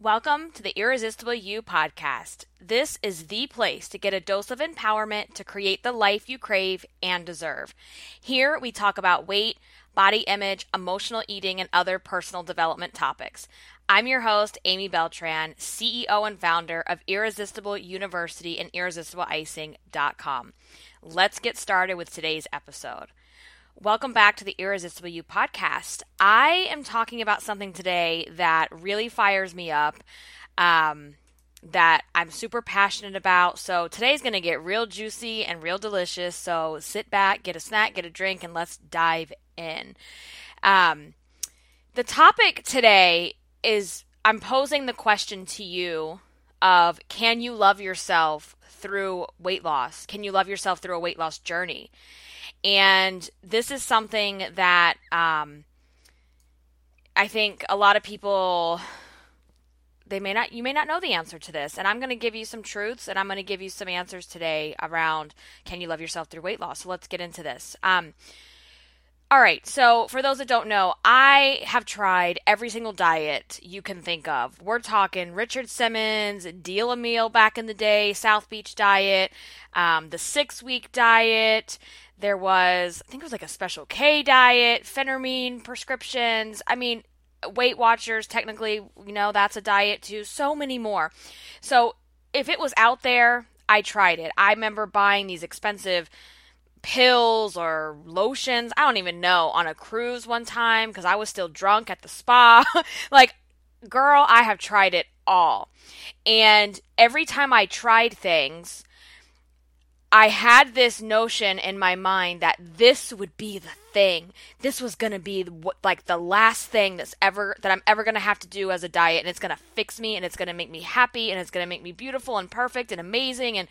Welcome to the Irresistible You podcast. This is the place to get a dose of empowerment to create the life you crave and deserve. Here we talk about weight, body image, emotional eating, and other personal development topics. I'm your host, Amy Beltran, CEO and founder of Irresistible University and IrresistibleIcing.com. Let's get started with today's episode. Welcome back to the Irresistible You podcast. I am talking about something today that really fires me up, that I'm super passionate about. So today's going to get real juicy and real delicious. So sit back, get a snack, get a drink, and let's dive in. The topic today is I'm posing the question to you of, can you love yourself through weight loss? Can you love yourself through a weight loss journey? And this is something that I think a lot of people, you may not know the answer to this. And I'm going to give you some truths and I'm going to give you some answers today around, can you love yourself through weight loss? So let's get into this. All right. So for those that don't know, I have tried every single diet you can think of. We're talking Richard Simmons, Deal a Meal back in the day, South Beach diet, the 6-week diet. There was, I think it was like a Special K diet, Phentermine prescriptions. I mean, Weight Watchers, technically, you know, that's a diet too. So many more. So if it was out there, I tried it. I remember buying these expensive pills or lotions, I don't even know, on a cruise one time because I was still drunk at the spa. Like, girl, I have tried it all. And every time I tried things, I had this notion in my mind that this would be the thing. This was going to be like the last thing that I'm ever going to have to do as a diet, and it's going to fix me and it's going to make me happy and it's going to make me beautiful and perfect and amazing, and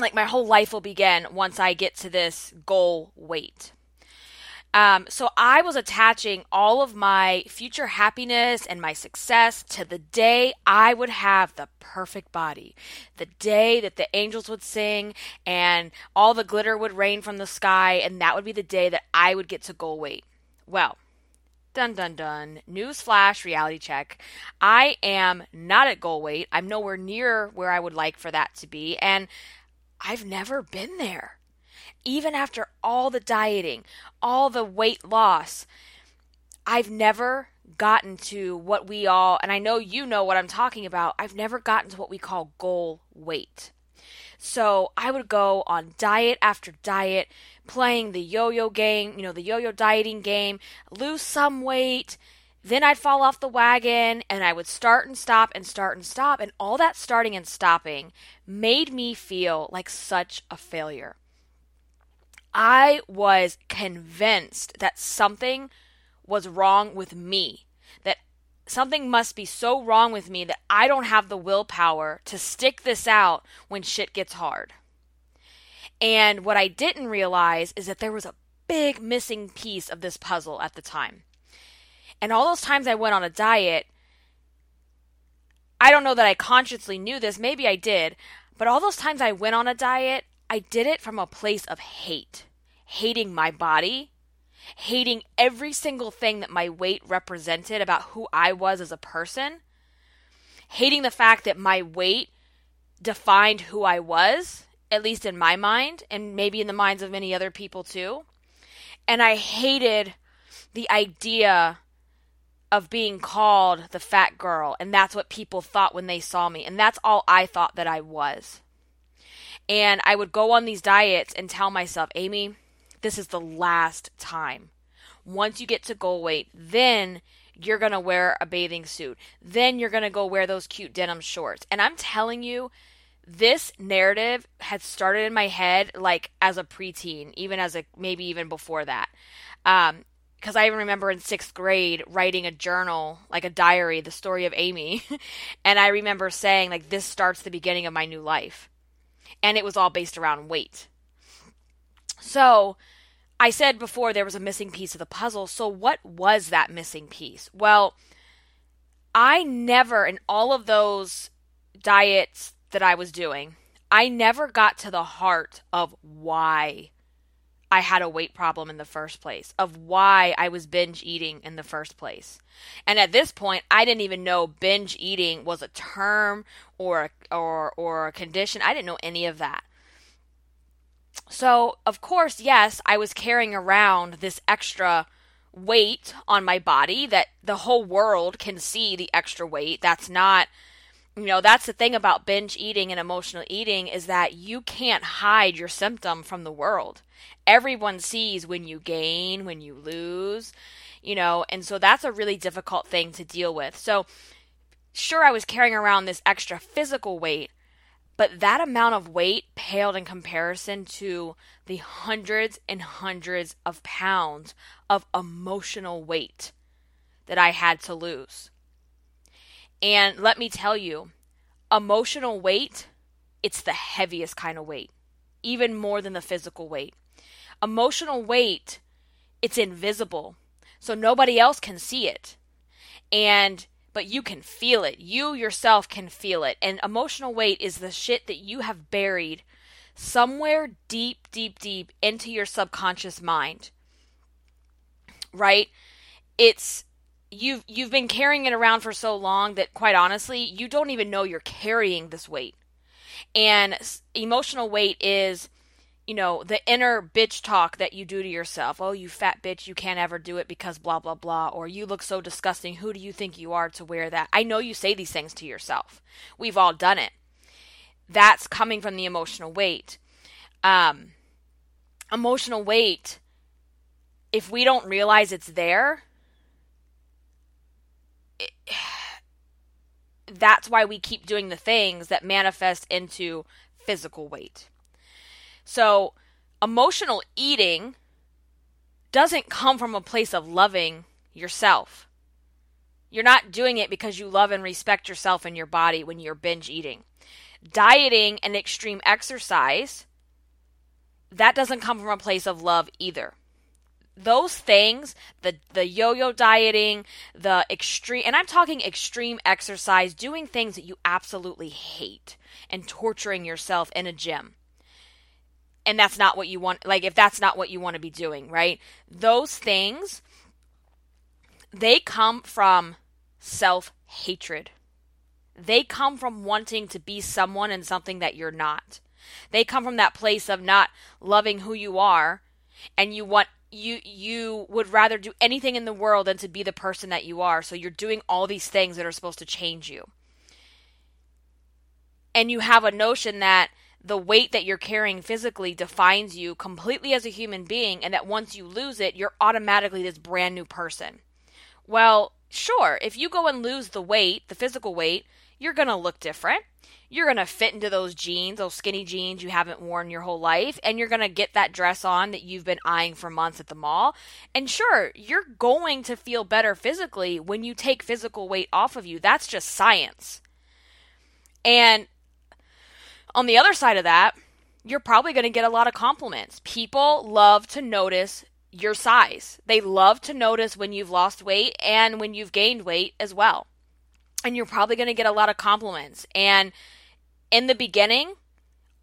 like my whole life will begin once I get to this goal weight. So I was attaching all of my future happiness and my success to the day I would have the perfect body, the day that the angels would sing and all the glitter would rain from the sky, and that would be the day that I would get to goal weight. Well, dun, dun, dun. Newsflash, reality check. I am not at goal weight. I'm nowhere near where I would like for that to be, and I've never been there. Even after all the dieting, all the weight loss, I've never gotten to what we all, and I know you know what I'm talking about, I've never gotten to what we call goal weight. So I would go on diet after diet, playing the yo-yo game, you know, the yo-yo dieting game, lose some weight, then I'd fall off the wagon, and I would start and stop and start and stop, and all that starting and stopping made me feel like such a failure. I was convinced that something was wrong with me, that something must be so wrong with me that I don't have the willpower to stick this out when shit gets hard. And what I didn't realize is that there was a big missing piece of this puzzle at the time. And all those times I went on a diet, I don't know that I consciously knew this, maybe I did, but all those times I went on a diet, I did it from a place of hate, hating my body, hating every single thing that my weight represented about who I was as a person, hating the fact that my weight defined who I was, at least in my mind, and maybe in the minds of many other people too. And I hated the idea of being called the fat girl, and that's what people thought when they saw me, and that's all I thought that I was. And I would go on these diets and tell myself, Amy, this is the last time. Once you get to goal weight, then you're going to wear a bathing suit. Then you're going to go wear those cute denim shorts. And I'm telling you, this narrative had started in my head like as a preteen, even as a, maybe even before that. Because I even remember in 6th grade writing a journal, like a diary, the story of Amy. And I remember saying, like, this starts the beginning of my new life. And it was all based around weight. So I said before there was a missing piece of the puzzle. So what was that missing piece? Well, I never, in all of those diets that I was doing, I never got to the heart of why I had a weight problem in the first place, of why I was binge eating in the first place. And at this point, I didn't even know binge eating was a term or a condition. I didn't know any of that. So, of course, yes, I was carrying around this extra weight on my body that the whole world can see the extra weight. That's not, you know, that's the thing about binge eating and emotional eating, is that you can't hide your symptom from the world. Everyone sees when you gain, when you lose, you know, and so that's a really difficult thing to deal with. So, sure, I was carrying around this extra physical weight, but that amount of weight paled in comparison to the hundreds and hundreds of pounds of emotional weight that I had to lose. And let me tell you, emotional weight, it's the heaviest kind of weight, even more than the physical weight. Emotional weight, it's invisible, so nobody else can see it. But you can feel it. You yourself can feel it. And emotional weight is the shit that you have buried somewhere deep, deep, deep into your subconscious mind, right? It's, you've been carrying it around for so long that, quite honestly, you don't even know you're carrying this weight. And emotional weight is, you know, the inner bitch talk that you do to yourself. Oh, you fat bitch, you can't ever do it because blah, blah, blah. Or you look so disgusting. Who do you think you are to wear that? I know you say these things to yourself. We've all done it. That's coming from the emotional weight. Emotional weight, if we don't realize it's there, that's why we keep doing the things that manifest into physical weight. So emotional eating doesn't come from a place of loving yourself. You're not doing it because you love and respect yourself and your body when you're binge eating. Dieting and extreme exercise, that doesn't come from a place of love either. Those things, the yo-yo dieting, the extreme, and I'm talking extreme exercise, doing things that you absolutely hate and torturing yourself in a gym. And that's not what you want, like if that's not what you want to be doing, right? Those things, they come from self-hatred. They come from wanting to be someone and something that you're not. They come from that place of not loving who you are, and you would rather do anything in the world than to be the person that you are. So you're doing all these things that are supposed to change you. And you have a notion that the weight that you're carrying physically defines you completely as a human being, and that once you lose it, you're automatically this brand new person. Well, sure, if you go and lose the weight, the physical weight, you're going to look different. You're going to fit into those jeans, those skinny jeans you haven't worn your whole life, and you're going to get that dress on that you've been eyeing for months at the mall. And sure, you're going to feel better physically when you take physical weight off of you. That's just science. And on the other side of that, you're probably going to get a lot of compliments. People love to notice your size. They love to notice when you've lost weight and when you've gained weight as well. And you're probably going to get a lot of compliments. And in the beginning,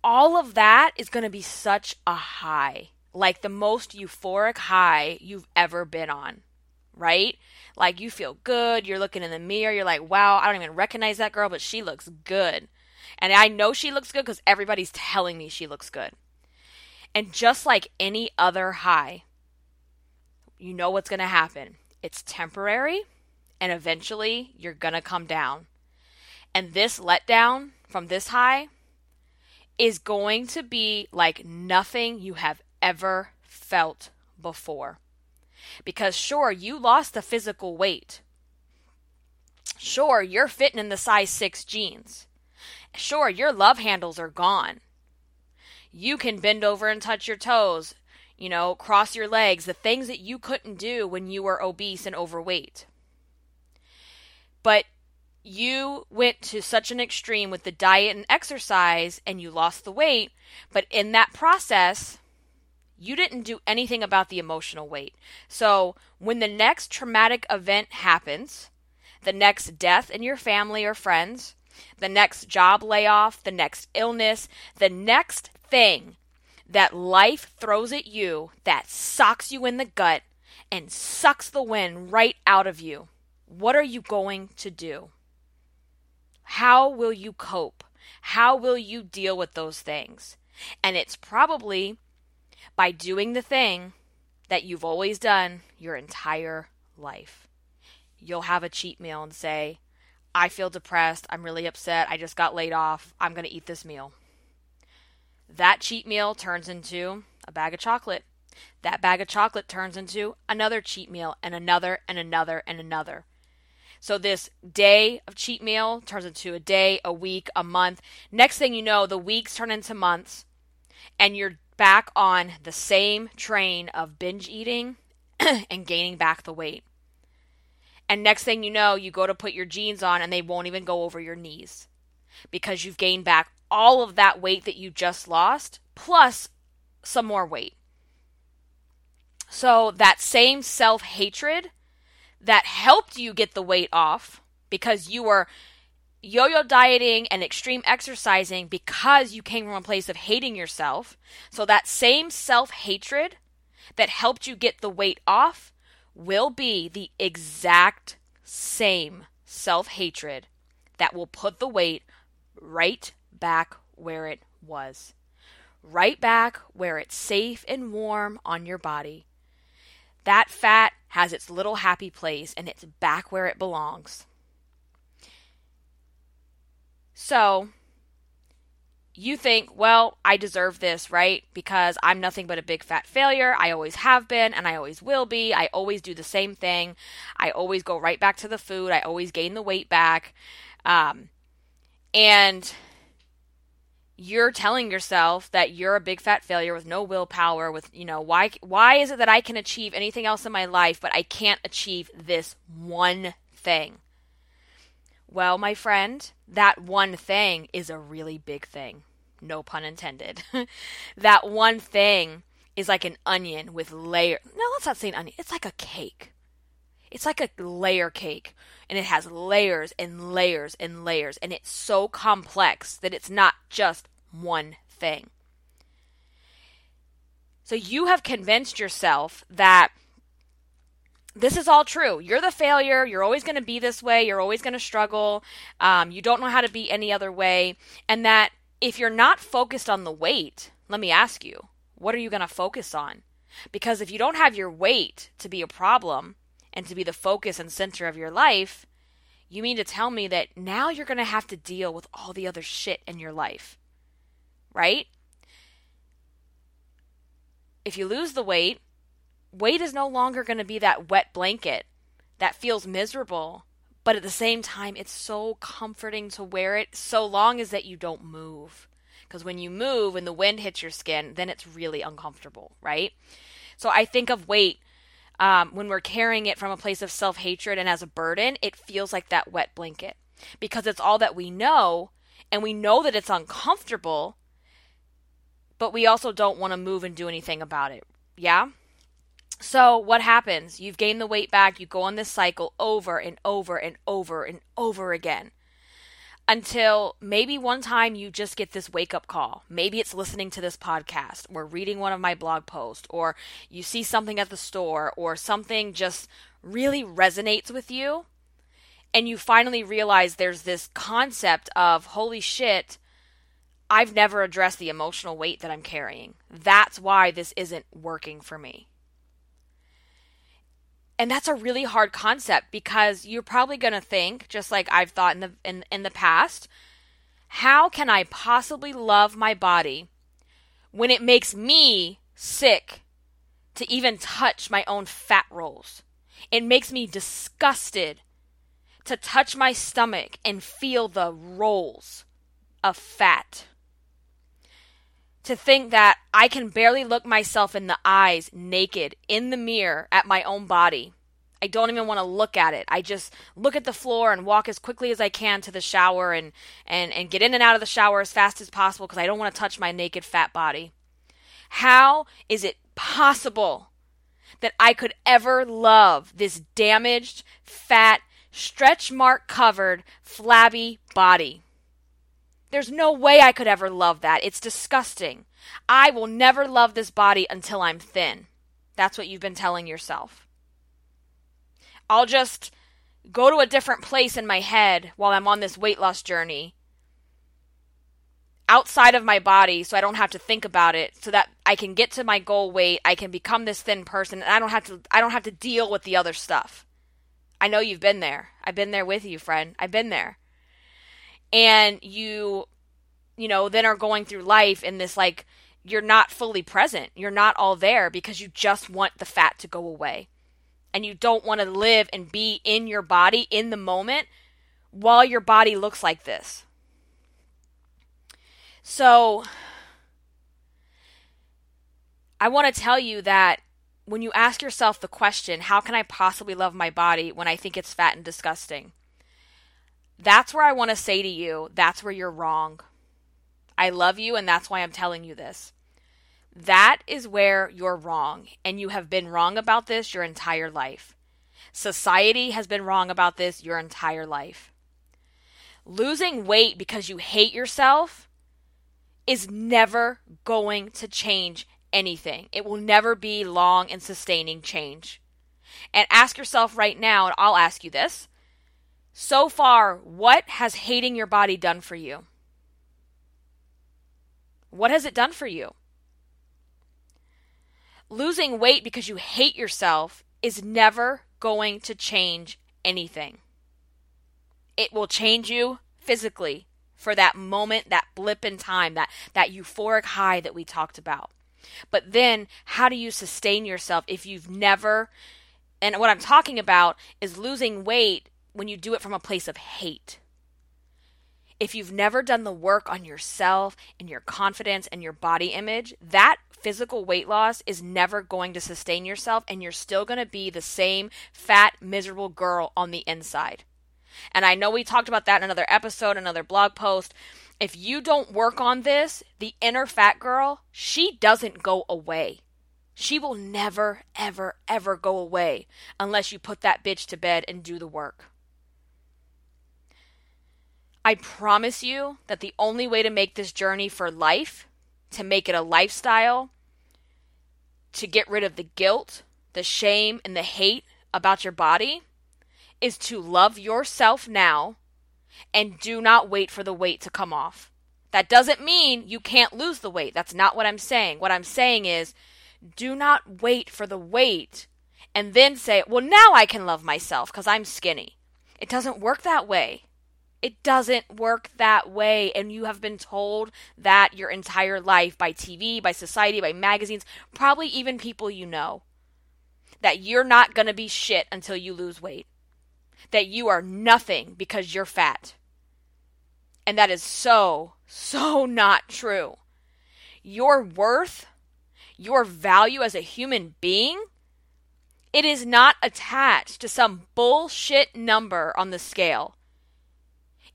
all of that is going to be such a high, like the most euphoric high you've ever been on, right? Like you feel good. You're looking in the mirror. You're like, wow, I don't even recognize that girl, but she looks good. And I know she looks good because everybody's telling me she looks good. And just like any other high, you know what's going to happen. It's temporary. And eventually, you're going to come down. And this letdown from this high is going to be like nothing you have ever felt before. Because sure, you lost the physical weight. Sure, you're fitting in the size 6 jeans. Sure, your love handles are gone. You can bend over and touch your toes, you know, cross your legs, the things that you couldn't do when you were obese and overweight. But you went to such an extreme with the diet and exercise, and you lost the weight. But in that process, you didn't do anything about the emotional weight. So when the next traumatic event happens, the next death in your family or friends, the next job layoff, the next illness, the next thing that life throws at you that socks you in the gut and sucks the wind right out of you, what are you going to do? How will you cope? How will you deal with those things? And it's probably by doing the thing that you've always done your entire life. You'll have a cheat meal and say, I feel depressed, I'm really upset, I just got laid off, I'm going to eat this meal. That cheat meal turns into a bag of chocolate. That bag of chocolate turns into another cheat meal and another and another and another. So this day of cheat meal turns into a day, a week, a month. Next thing you know, the weeks turn into months and you're back on the same train of binge eating and gaining back the weight. And next thing you know, you go to put your jeans on and they won't even go over your knees because you've gained back all of that weight that you just lost plus some more weight. So that same self-hatred that helped you get the weight off because you were yo-yo dieting and extreme exercising because you came from a place of hating yourself. So that same self-hatred that helped you get the weight off will be the exact same self-hatred that will put the weight right back where it was. Right back where it's safe and warm on your body. That fat has its little happy place and it's back where it belongs. So you think, well, I deserve this, right? Because I'm nothing but a big fat failure. I always have been and I always will be. I always do the same thing. I always go right back to the food. I always gain the weight back. And you're telling yourself that you're a big fat failure with no willpower, with, you know, why is it that I can achieve anything else in my life, but I can't achieve this one thing? Well, my friend, that one thing is a really big thing. No pun intended. That one thing is like an onion with layer. No, let's not say an onion. It's like a cake. It's like a layer cake. And it has layers and layers and layers. And it's so complex that it's not just one thing. So you have convinced yourself that this is all true. You're the failure. You're always going to be this way. You're always going to struggle. You don't know how to be any other way. And that if you're not focused on the weight, let me ask you, what are you going to focus on? Because if you don't have your weight to be a problem and to be the focus and center of your life, you mean to tell me that now you're going to have to deal with all the other shit in your life, right? If you lose the weight, weight is no longer going to be that wet blanket that feels miserable, but at the same time, it's so comforting to wear it so long as that you don't move. Because when you move and the wind hits your skin, then it's really uncomfortable, right? So I think of weight when we're carrying it from a place of self-hatred and as a burden, it feels like that wet blanket because it's all that we know, and we know that it's uncomfortable, but we also don't want to move and do anything about it, yeah? So what happens? You've gained the weight back. You go on this cycle over and over and over and over again until maybe one time you just get this wake-up call. Maybe it's listening to this podcast or reading one of my blog posts, or you see something at the store or something just really resonates with you, and you finally realize there's this concept of, holy shit, I've never addressed the emotional weight that I'm carrying. That's why this isn't working for me. And that's a really hard concept because you're probably going to think, just like I've thought in the past, how can I possibly love my body when it makes me sick to even touch my own fat rolls? It makes me disgusted to touch my stomach and feel the rolls of fat. To think that I can barely look myself in the eyes naked in the mirror at my own body. I don't even want to look at it. I just look at the floor and walk as quickly as I can to the shower and get in and out of the shower as fast as possible because I don't want to touch my naked fat body. How is it possible that I could ever love this damaged, fat, stretch mark covered, flabby body? There's no way I could ever love that. It's disgusting. I will never love this body until I'm thin. That's what you've been telling yourself. I'll just go to a different place in my head while I'm on this weight loss journey outside of my body so I don't have to think about it, so that I can get to my goal weight, I can become this thin person, and I don't have to deal with the other stuff. I know you've been there. I've been there with you, friend. I've been there. And you then are going through life in this, like, you're not fully present. You're not all there because you just want the fat to go away. And you don't want to live and be in your body in the moment while your body looks like this. So I want to tell you that when you ask yourself the question, how can I possibly love my body when I think it's fat and disgusting? That's where I want to say to you, that's where you're wrong. I love you, and that's why I'm telling you this. That is where you're wrong, and you have been wrong about this your entire life. Society has been wrong about this your entire life. Losing weight because you hate yourself is never going to change anything. It will never be long and sustaining change. And ask yourself right now, and I'll ask you this, so far, what has hating your body done for you? What has it done for you? Losing weight because you hate yourself is never going to change anything. It will change you physically for that moment, that blip in time, that euphoric high that we talked about. But then, how do you sustain yourself if you've never, and what I'm talking about is losing weight when you do it from a place of hate. If you've never done the work on yourself and your confidence and your body image, that physical weight loss is never going to sustain yourself, and you're still going to be the same fat, miserable girl on the inside. And I know we talked about that in another episode, another blog post. If you don't work on this, the inner fat girl, she doesn't go away. She will never, ever, ever go away unless you put that bitch to bed and do the work. I promise you that the only way to make this journey for life, to make it a lifestyle, to get rid of the guilt, the shame, and the hate about your body, is to love yourself now and do not wait for the weight to come off. That doesn't mean you can't lose the weight. That's not what I'm saying. What I'm saying is, do not wait for the weight and then say, well, now I can love myself because I'm skinny. It doesn't work that way. It doesn't work that way, and you have been told that your entire life by TV, by society, by magazines, probably even people you know, that you're not going to be shit until you lose weight, that you are nothing because you're fat. And that is so, so not true. Your worth, your value as a human being, it is not attached to some bullshit number on the scale.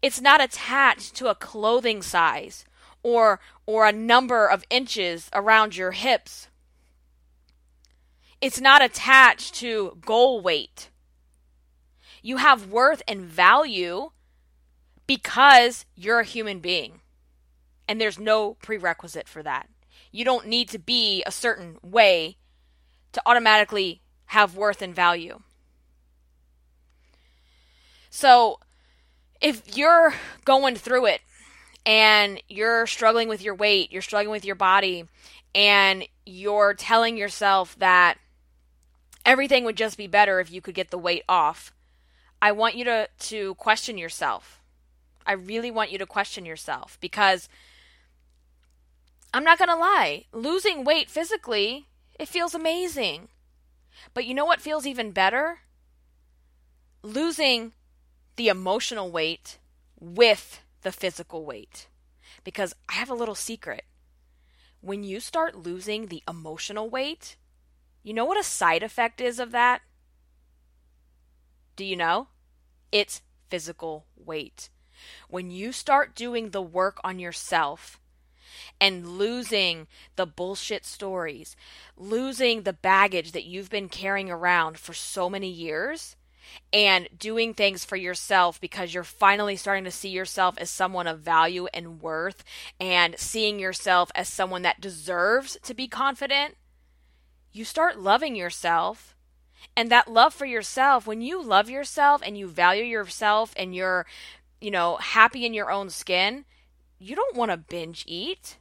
It's not attached to a clothing size or a number of inches around your hips. It's not attached to goal weight. You have worth and value because you're a human being. And there's no prerequisite for that. You don't need to be a certain way to automatically have worth and value. So, if you're going through it and you're struggling with your weight, you're struggling with your body, and you're telling yourself that everything would just be better if you could get the weight off, I want you to question yourself. I really want you to question yourself, because I'm not going to lie, losing weight physically, it feels amazing. But you know what feels even better? Losing the emotional weight with the physical weight. Because I have a little secret. When you start losing the emotional weight, you know what a side effect is of that? Do you know? It's physical weight. When you start doing the work on yourself and losing the bullshit stories, losing the baggage that you've been carrying around for so many years, and doing things for yourself because you're finally starting to see yourself as someone of value and worth, and seeing yourself as someone that deserves to be confident, you start loving yourself. And that love for yourself, when you love yourself and you value yourself and you're, you know, happy in your own skin, you don't want to binge eat.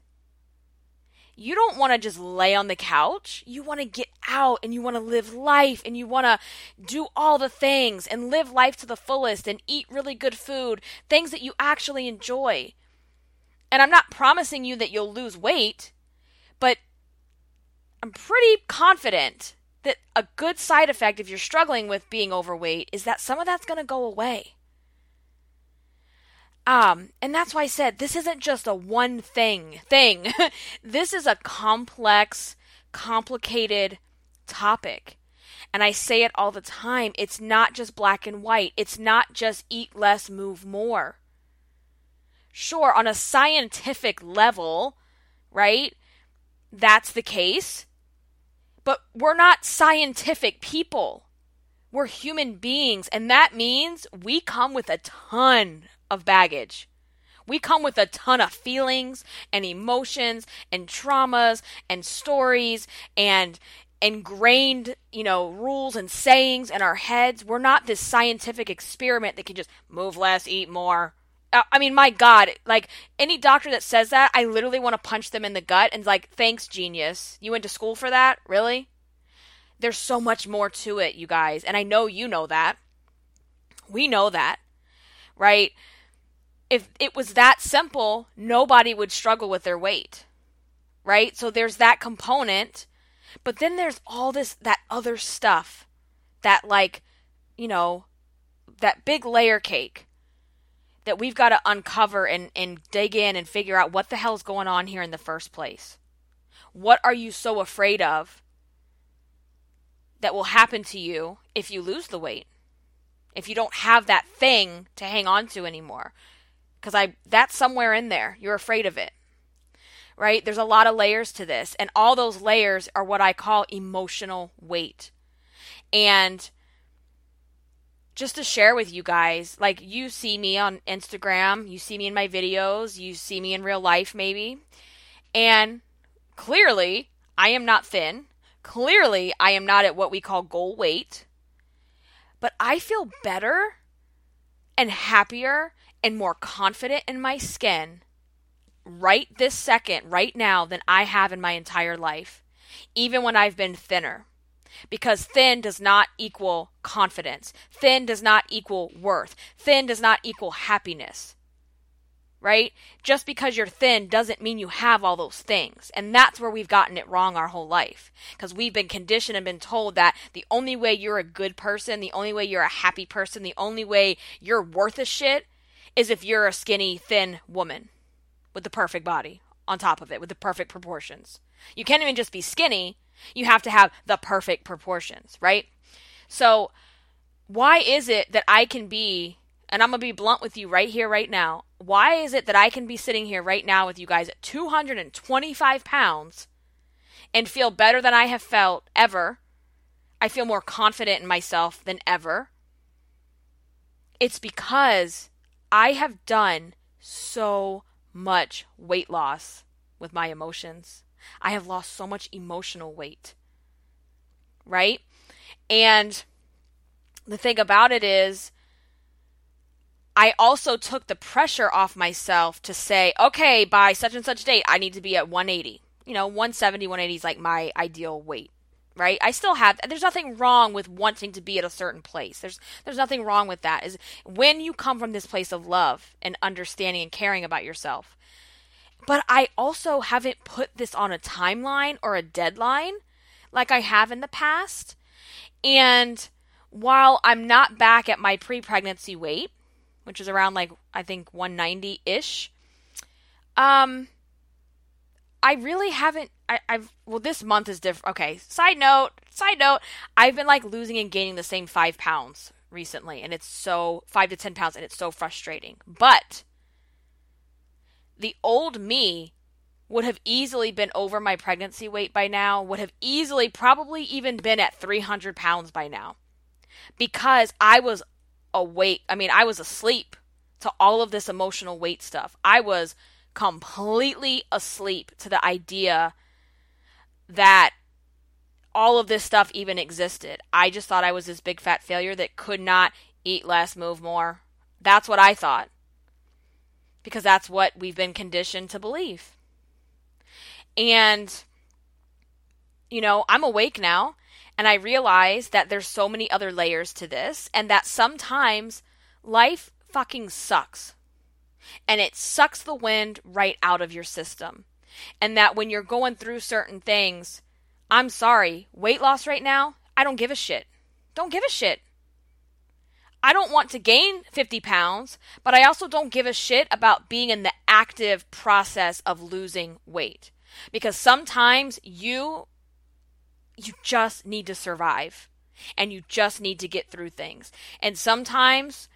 You don't want to just lay on the couch. You want to get out and you want to live life and you want to do all the things and live life to the fullest and eat really good food, things that you actually enjoy. And I'm not promising you that you'll lose weight, but I'm pretty confident that a good side effect if you're struggling with being overweight is that some of that's going to go away. And that's why I said this isn't just a one thing. This is a complex, complicated topic. And I say it all the time. It's not just black and white. It's not just eat less, move more. Sure, on a scientific level, right, that's the case. But we're not scientific people. We're human beings. And that means we come with a ton of baggage. We come with a ton of feelings and emotions and traumas and stories and ingrained, you know, rules and sayings in our heads. We're not this scientific experiment that can just move less, eat more. I mean, my God, like any doctor that says that, I literally want to punch them in the gut and like, thanks, genius. You went to school for that? Really? There's so much more to it, you guys. And I know you know that. We know that, right? If it was that simple, nobody would struggle with their weight, right? So there's that component, but then there's all this, that other stuff that like, you know, that big layer cake that we've got to uncover and dig in and figure out what the hell's going on here in the first place. What are you so afraid of that will happen to you if you lose the weight? If you don't have that thing to hang on to anymore, because that's somewhere in there. You're afraid of it, right? There's a lot of layers to this, and all those layers are what I call emotional weight. And just to share with you guys, like you see me on Instagram, you see me in my videos, you see me in real life maybe, and clearly I am not thin. Clearly I am not at what we call goal weight. But I feel better and happier and more confident in my skin right this second, right now, than I have in my entire life, even when I've been thinner. Because thin does not equal confidence. Thin does not equal worth. Thin does not equal happiness, right? Just because you're thin doesn't mean you have all those things. And that's where we've gotten it wrong our whole life, because we've been conditioned and been told that the only way you're a good person, the only way you're a happy person, the only way you're worth a shit is if you're a skinny, thin woman with the perfect body on top of it, with the perfect proportions. You can't even just be skinny. You have to have the perfect proportions, right? So why is it that I can be, and I'm going to be blunt with you right here, right now, why is it that I can be sitting here right now with you guys at 225 pounds and feel better than I have felt ever? I feel more confident in myself than ever. It's because I have done so much weight loss with my emotions. I have lost so much emotional weight, right? And the thing about it is, I also took the pressure off myself to say, okay, by such and such date, I need to be at 180. You know, 170, 180 is like my ideal weight, right? I still have, there's nothing wrong with wanting to be at a certain place. There's nothing wrong with that. Is when you come from this place of love and understanding and caring about yourself. But I also haven't put this on a timeline or a deadline like I have in the past. And while I'm not back at my pre-pregnancy weight, which is around like, I think 190-ish. I really haven't, well, this month is different. Okay. Side note, I've been like losing and gaining the same 5 pounds recently, and it's so 5 to 10 pounds, and it's so frustrating. But the old me would have easily been over my pregnancy weight by now, would have easily probably even been at 300 pounds by now. because I was awake. I mean, I was asleep to all of this emotional weight stuff. I was completely asleep to the idea that all of this stuff even existed. I just thought I was this big fat failure that could not eat less, move more. That's what I thought, because that's what we've been conditioned to believe. And, you know, I'm awake now, and I realize that there's so many other layers to this, and that sometimes life fucking sucks. And it sucks the wind right out of your system. And that when you're going through certain things, I'm sorry, weight loss right now, I don't give a shit. Don't give a shit. I don't want to gain 50 pounds, but I also don't give a shit about being in the active process of losing weight. Because sometimes you just need to survive, and you just need to get through things. And sometimes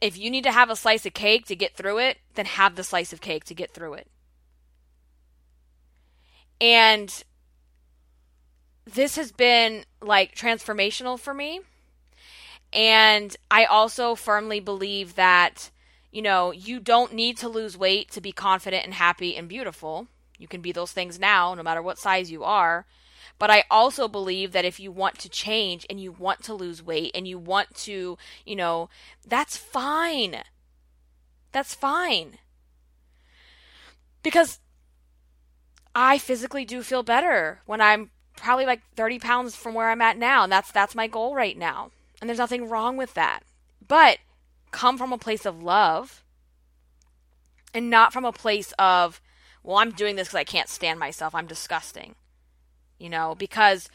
if you need to have a slice of cake to get through it, then have the slice of cake to get through it. And this has been like transformational for me. And I also firmly believe that, you know, you don't need to lose weight to be confident and happy and beautiful. You can be those things now, no matter what size you are. But I also believe that if you want to change and you want to lose weight and you want to, you know, that's fine. That's fine. Because I physically do feel better when I'm probably like 30 pounds from where I'm at now. And that's my goal right now. And there's nothing wrong with that. But come from a place of love and not from a place of, well, I'm doing this because I can't stand myself. I'm disgusting. You know, because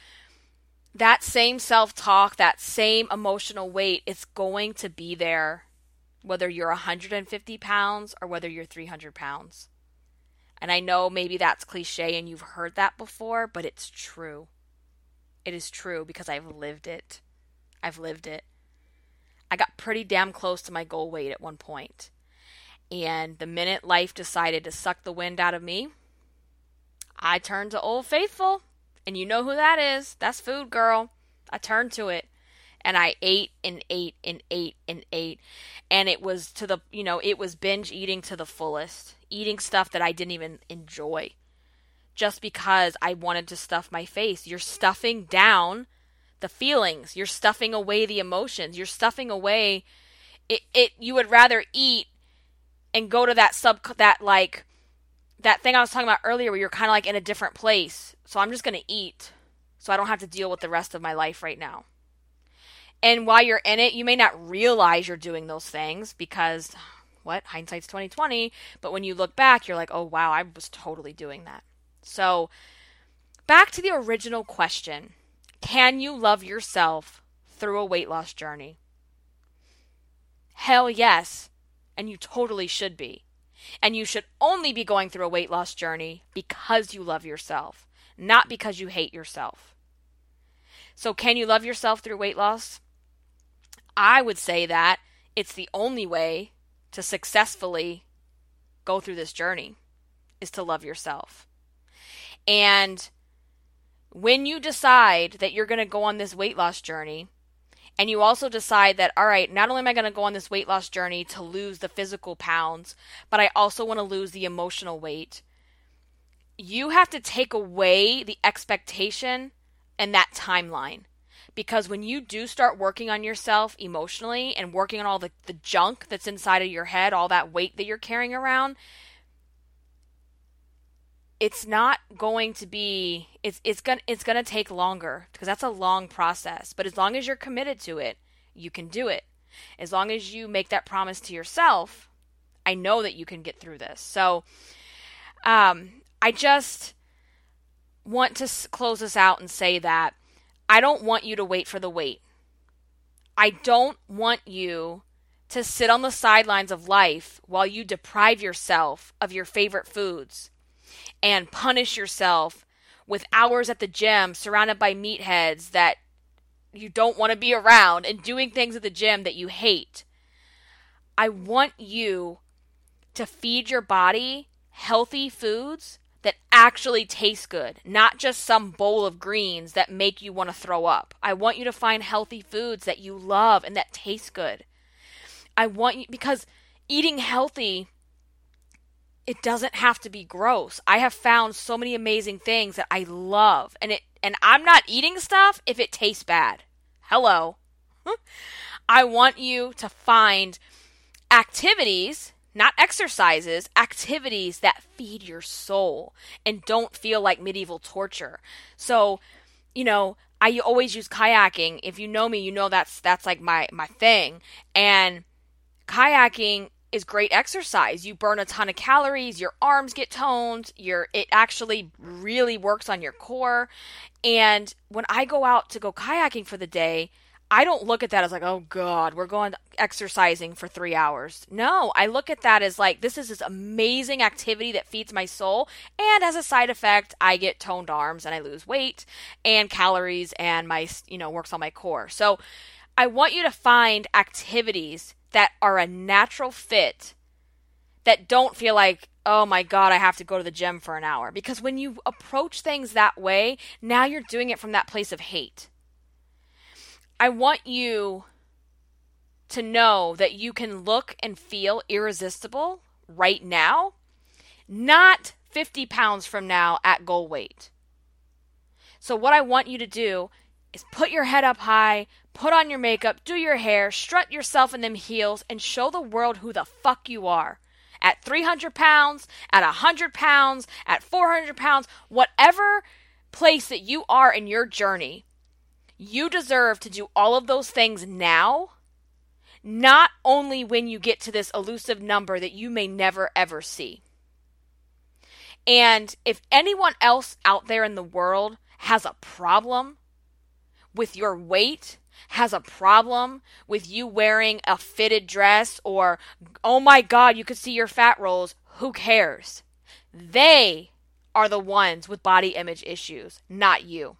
that same self-talk, that same emotional weight, it's going to be there whether you're 150 pounds or whether you're 300 pounds. And I know maybe that's cliche and you've heard that before, but it's true. It is true because I've lived it. I've lived it. I got pretty damn close to my goal weight at one point. And the minute life decided to suck the wind out of me, I turned to Old Faithful. And you know who that is. That's food, girl. I turned to it. And I ate and ate and ate and ate. And it was to the, you know, it was binge eating to the fullest. Eating stuff that I didn't even enjoy. Just because I wanted to stuff my face. You're stuffing down the feelings. You're stuffing away the emotions. You're stuffing away. You would rather eat and go to that thing I was talking about earlier where you're kind of like in a different place. So I'm just going to eat so I don't have to deal with the rest of my life right now. And while you're in it, you may not realize you're doing those things because, hindsight's 20/20. But when you look back, you're like, oh, wow, I was totally doing that. So back to the original question. Can you love yourself through a weight loss journey? Hell yes. And you totally should be. And you should only be going through a weight loss journey because you love yourself, not because you hate yourself. So can you love yourself through weight loss? I would say that it's the only way to successfully go through this journey is to love yourself. And when you decide that you're going to go on this weight loss journey, and you also decide that, all right, not only am I going to go on this weight loss journey to lose the physical pounds, but I also want to lose the emotional weight. You have to take away the expectation and that timeline. Because when you do start working on yourself emotionally and working on all the junk that's inside of your head, all that weight that you're carrying around, it's not going to be, it's going to take longer because that's a long process. But as long as you're committed to it, you can do it. As long as you make that promise to yourself, I know that you can get through this. So I just want to close this out and say that I don't want you to wait for the weight. I don't want you to sit on the sidelines of life while you deprive yourself of your favorite foods and punish yourself with hours at the gym surrounded by meatheads that you don't want to be around and doing things at the gym that you hate. I want you to feed your body healthy foods that actually taste good, not just some bowl of greens that make you want to throw up. I want you to find healthy foods that you love and that taste good. I want you, because eating healthy, it doesn't have to be gross. I have found so many amazing things that I love, and I'm not eating stuff if it tastes bad. Hello. I want you to find activities, not exercises, activities that feed your soul and don't feel like medieval torture. So, you know, I always use kayaking. If you know me, you know that's like my thing. And kayaking is great exercise. You burn a ton of calories, your arms get toned, it actually really works on your core. And when I go out to go kayaking for the day, I don't look at that as like, oh God, we're going exercising for 3 hours. No, I look at that as like, this is this amazing activity that feeds my soul. And as a side effect, I get toned arms and I lose weight and calories and my, works on my core. So I want you to find activities that are a natural fit that don't feel like, oh my God, I have to go to the gym for an hour. Because when you approach things that way, now you're doing it from that place of hate. I want you to know that you can look and feel irresistible right now, not 50 pounds from now at goal weight. So what I want you to do is put your head up high, put on your makeup, do your hair, strut yourself in them heels, and show the world who the fuck you are. At 300 pounds, at 100 pounds, at 400 pounds, whatever place that you are in your journey, you deserve to do all of those things now, not only when you get to this elusive number that you may never, ever see. And if anyone else out there in the world has a problem with your weight, has a problem with you wearing a fitted dress, or, oh my God, you could see your fat rolls, who cares? They are the ones with body image issues, not you.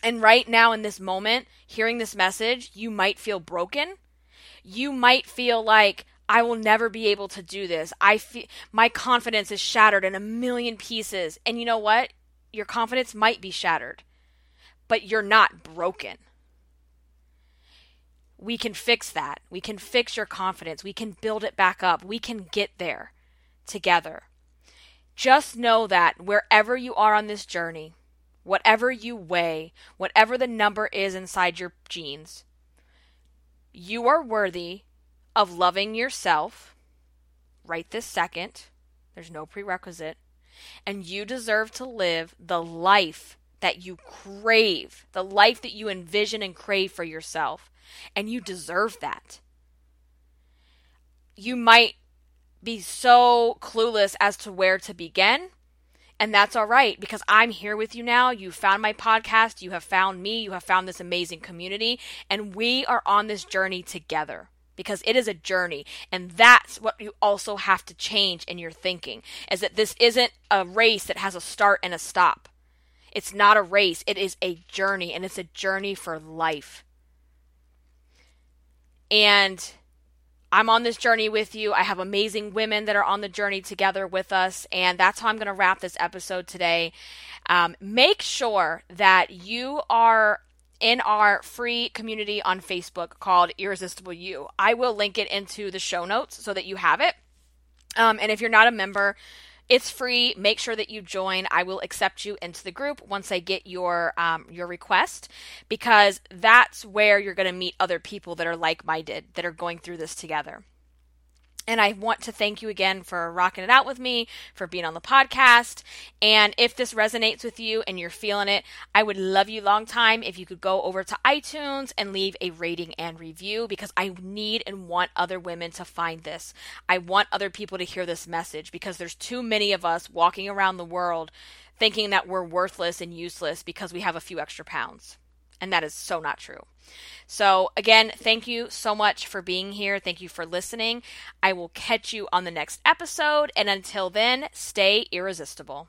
And right now in this moment, hearing this message, you might feel broken. You might feel like, I will never be able to do this. My confidence is shattered in a million pieces. And you know what? Your confidence might be shattered, but you're not broken. We can fix that. We can fix your confidence. We can build it back up. We can get there together. Just know that wherever you are on this journey, whatever you weigh, whatever the number is inside your jeans, you are worthy of loving yourself right this second. There's no prerequisite. And you deserve to live the life that you crave, the life that you envision and crave for yourself. And you deserve that. You might be so clueless as to where to begin. And that's all right, because I'm here with you now. You found my podcast. You have found me. You have found this amazing community. And we are on this journey together, because it is a journey. And that's what you also have to change in your thinking, is that this isn't a race that has a start and a stop. It's not a race. It is a journey, and it's a journey for life. And I'm on this journey with you. I have amazing women that are on the journey together with us. And that's how I'm going to wrap this episode today. Make sure that you are in our free community on Facebook called Irresistible You. I will link it into the show notes so that you have it. And if you're not a member, it's free. Make sure that you join. I will accept you into the group once I get your request, because that's where you're going to meet other people that are like-minded, that are going through this together. And I want to thank you again for rocking it out with me, for being on the podcast. And if this resonates with you and you're feeling it, I would love you long time if you could go over to iTunes and leave a rating and review, because I need and want other women to find this. I want other people to hear this message, because there's too many of us walking around the world thinking that we're worthless and useless because we have a few extra pounds. And that is so not true. So again, thank you so much for being here. Thank you for listening. I will catch you on the next episode. And until then, stay irresistible.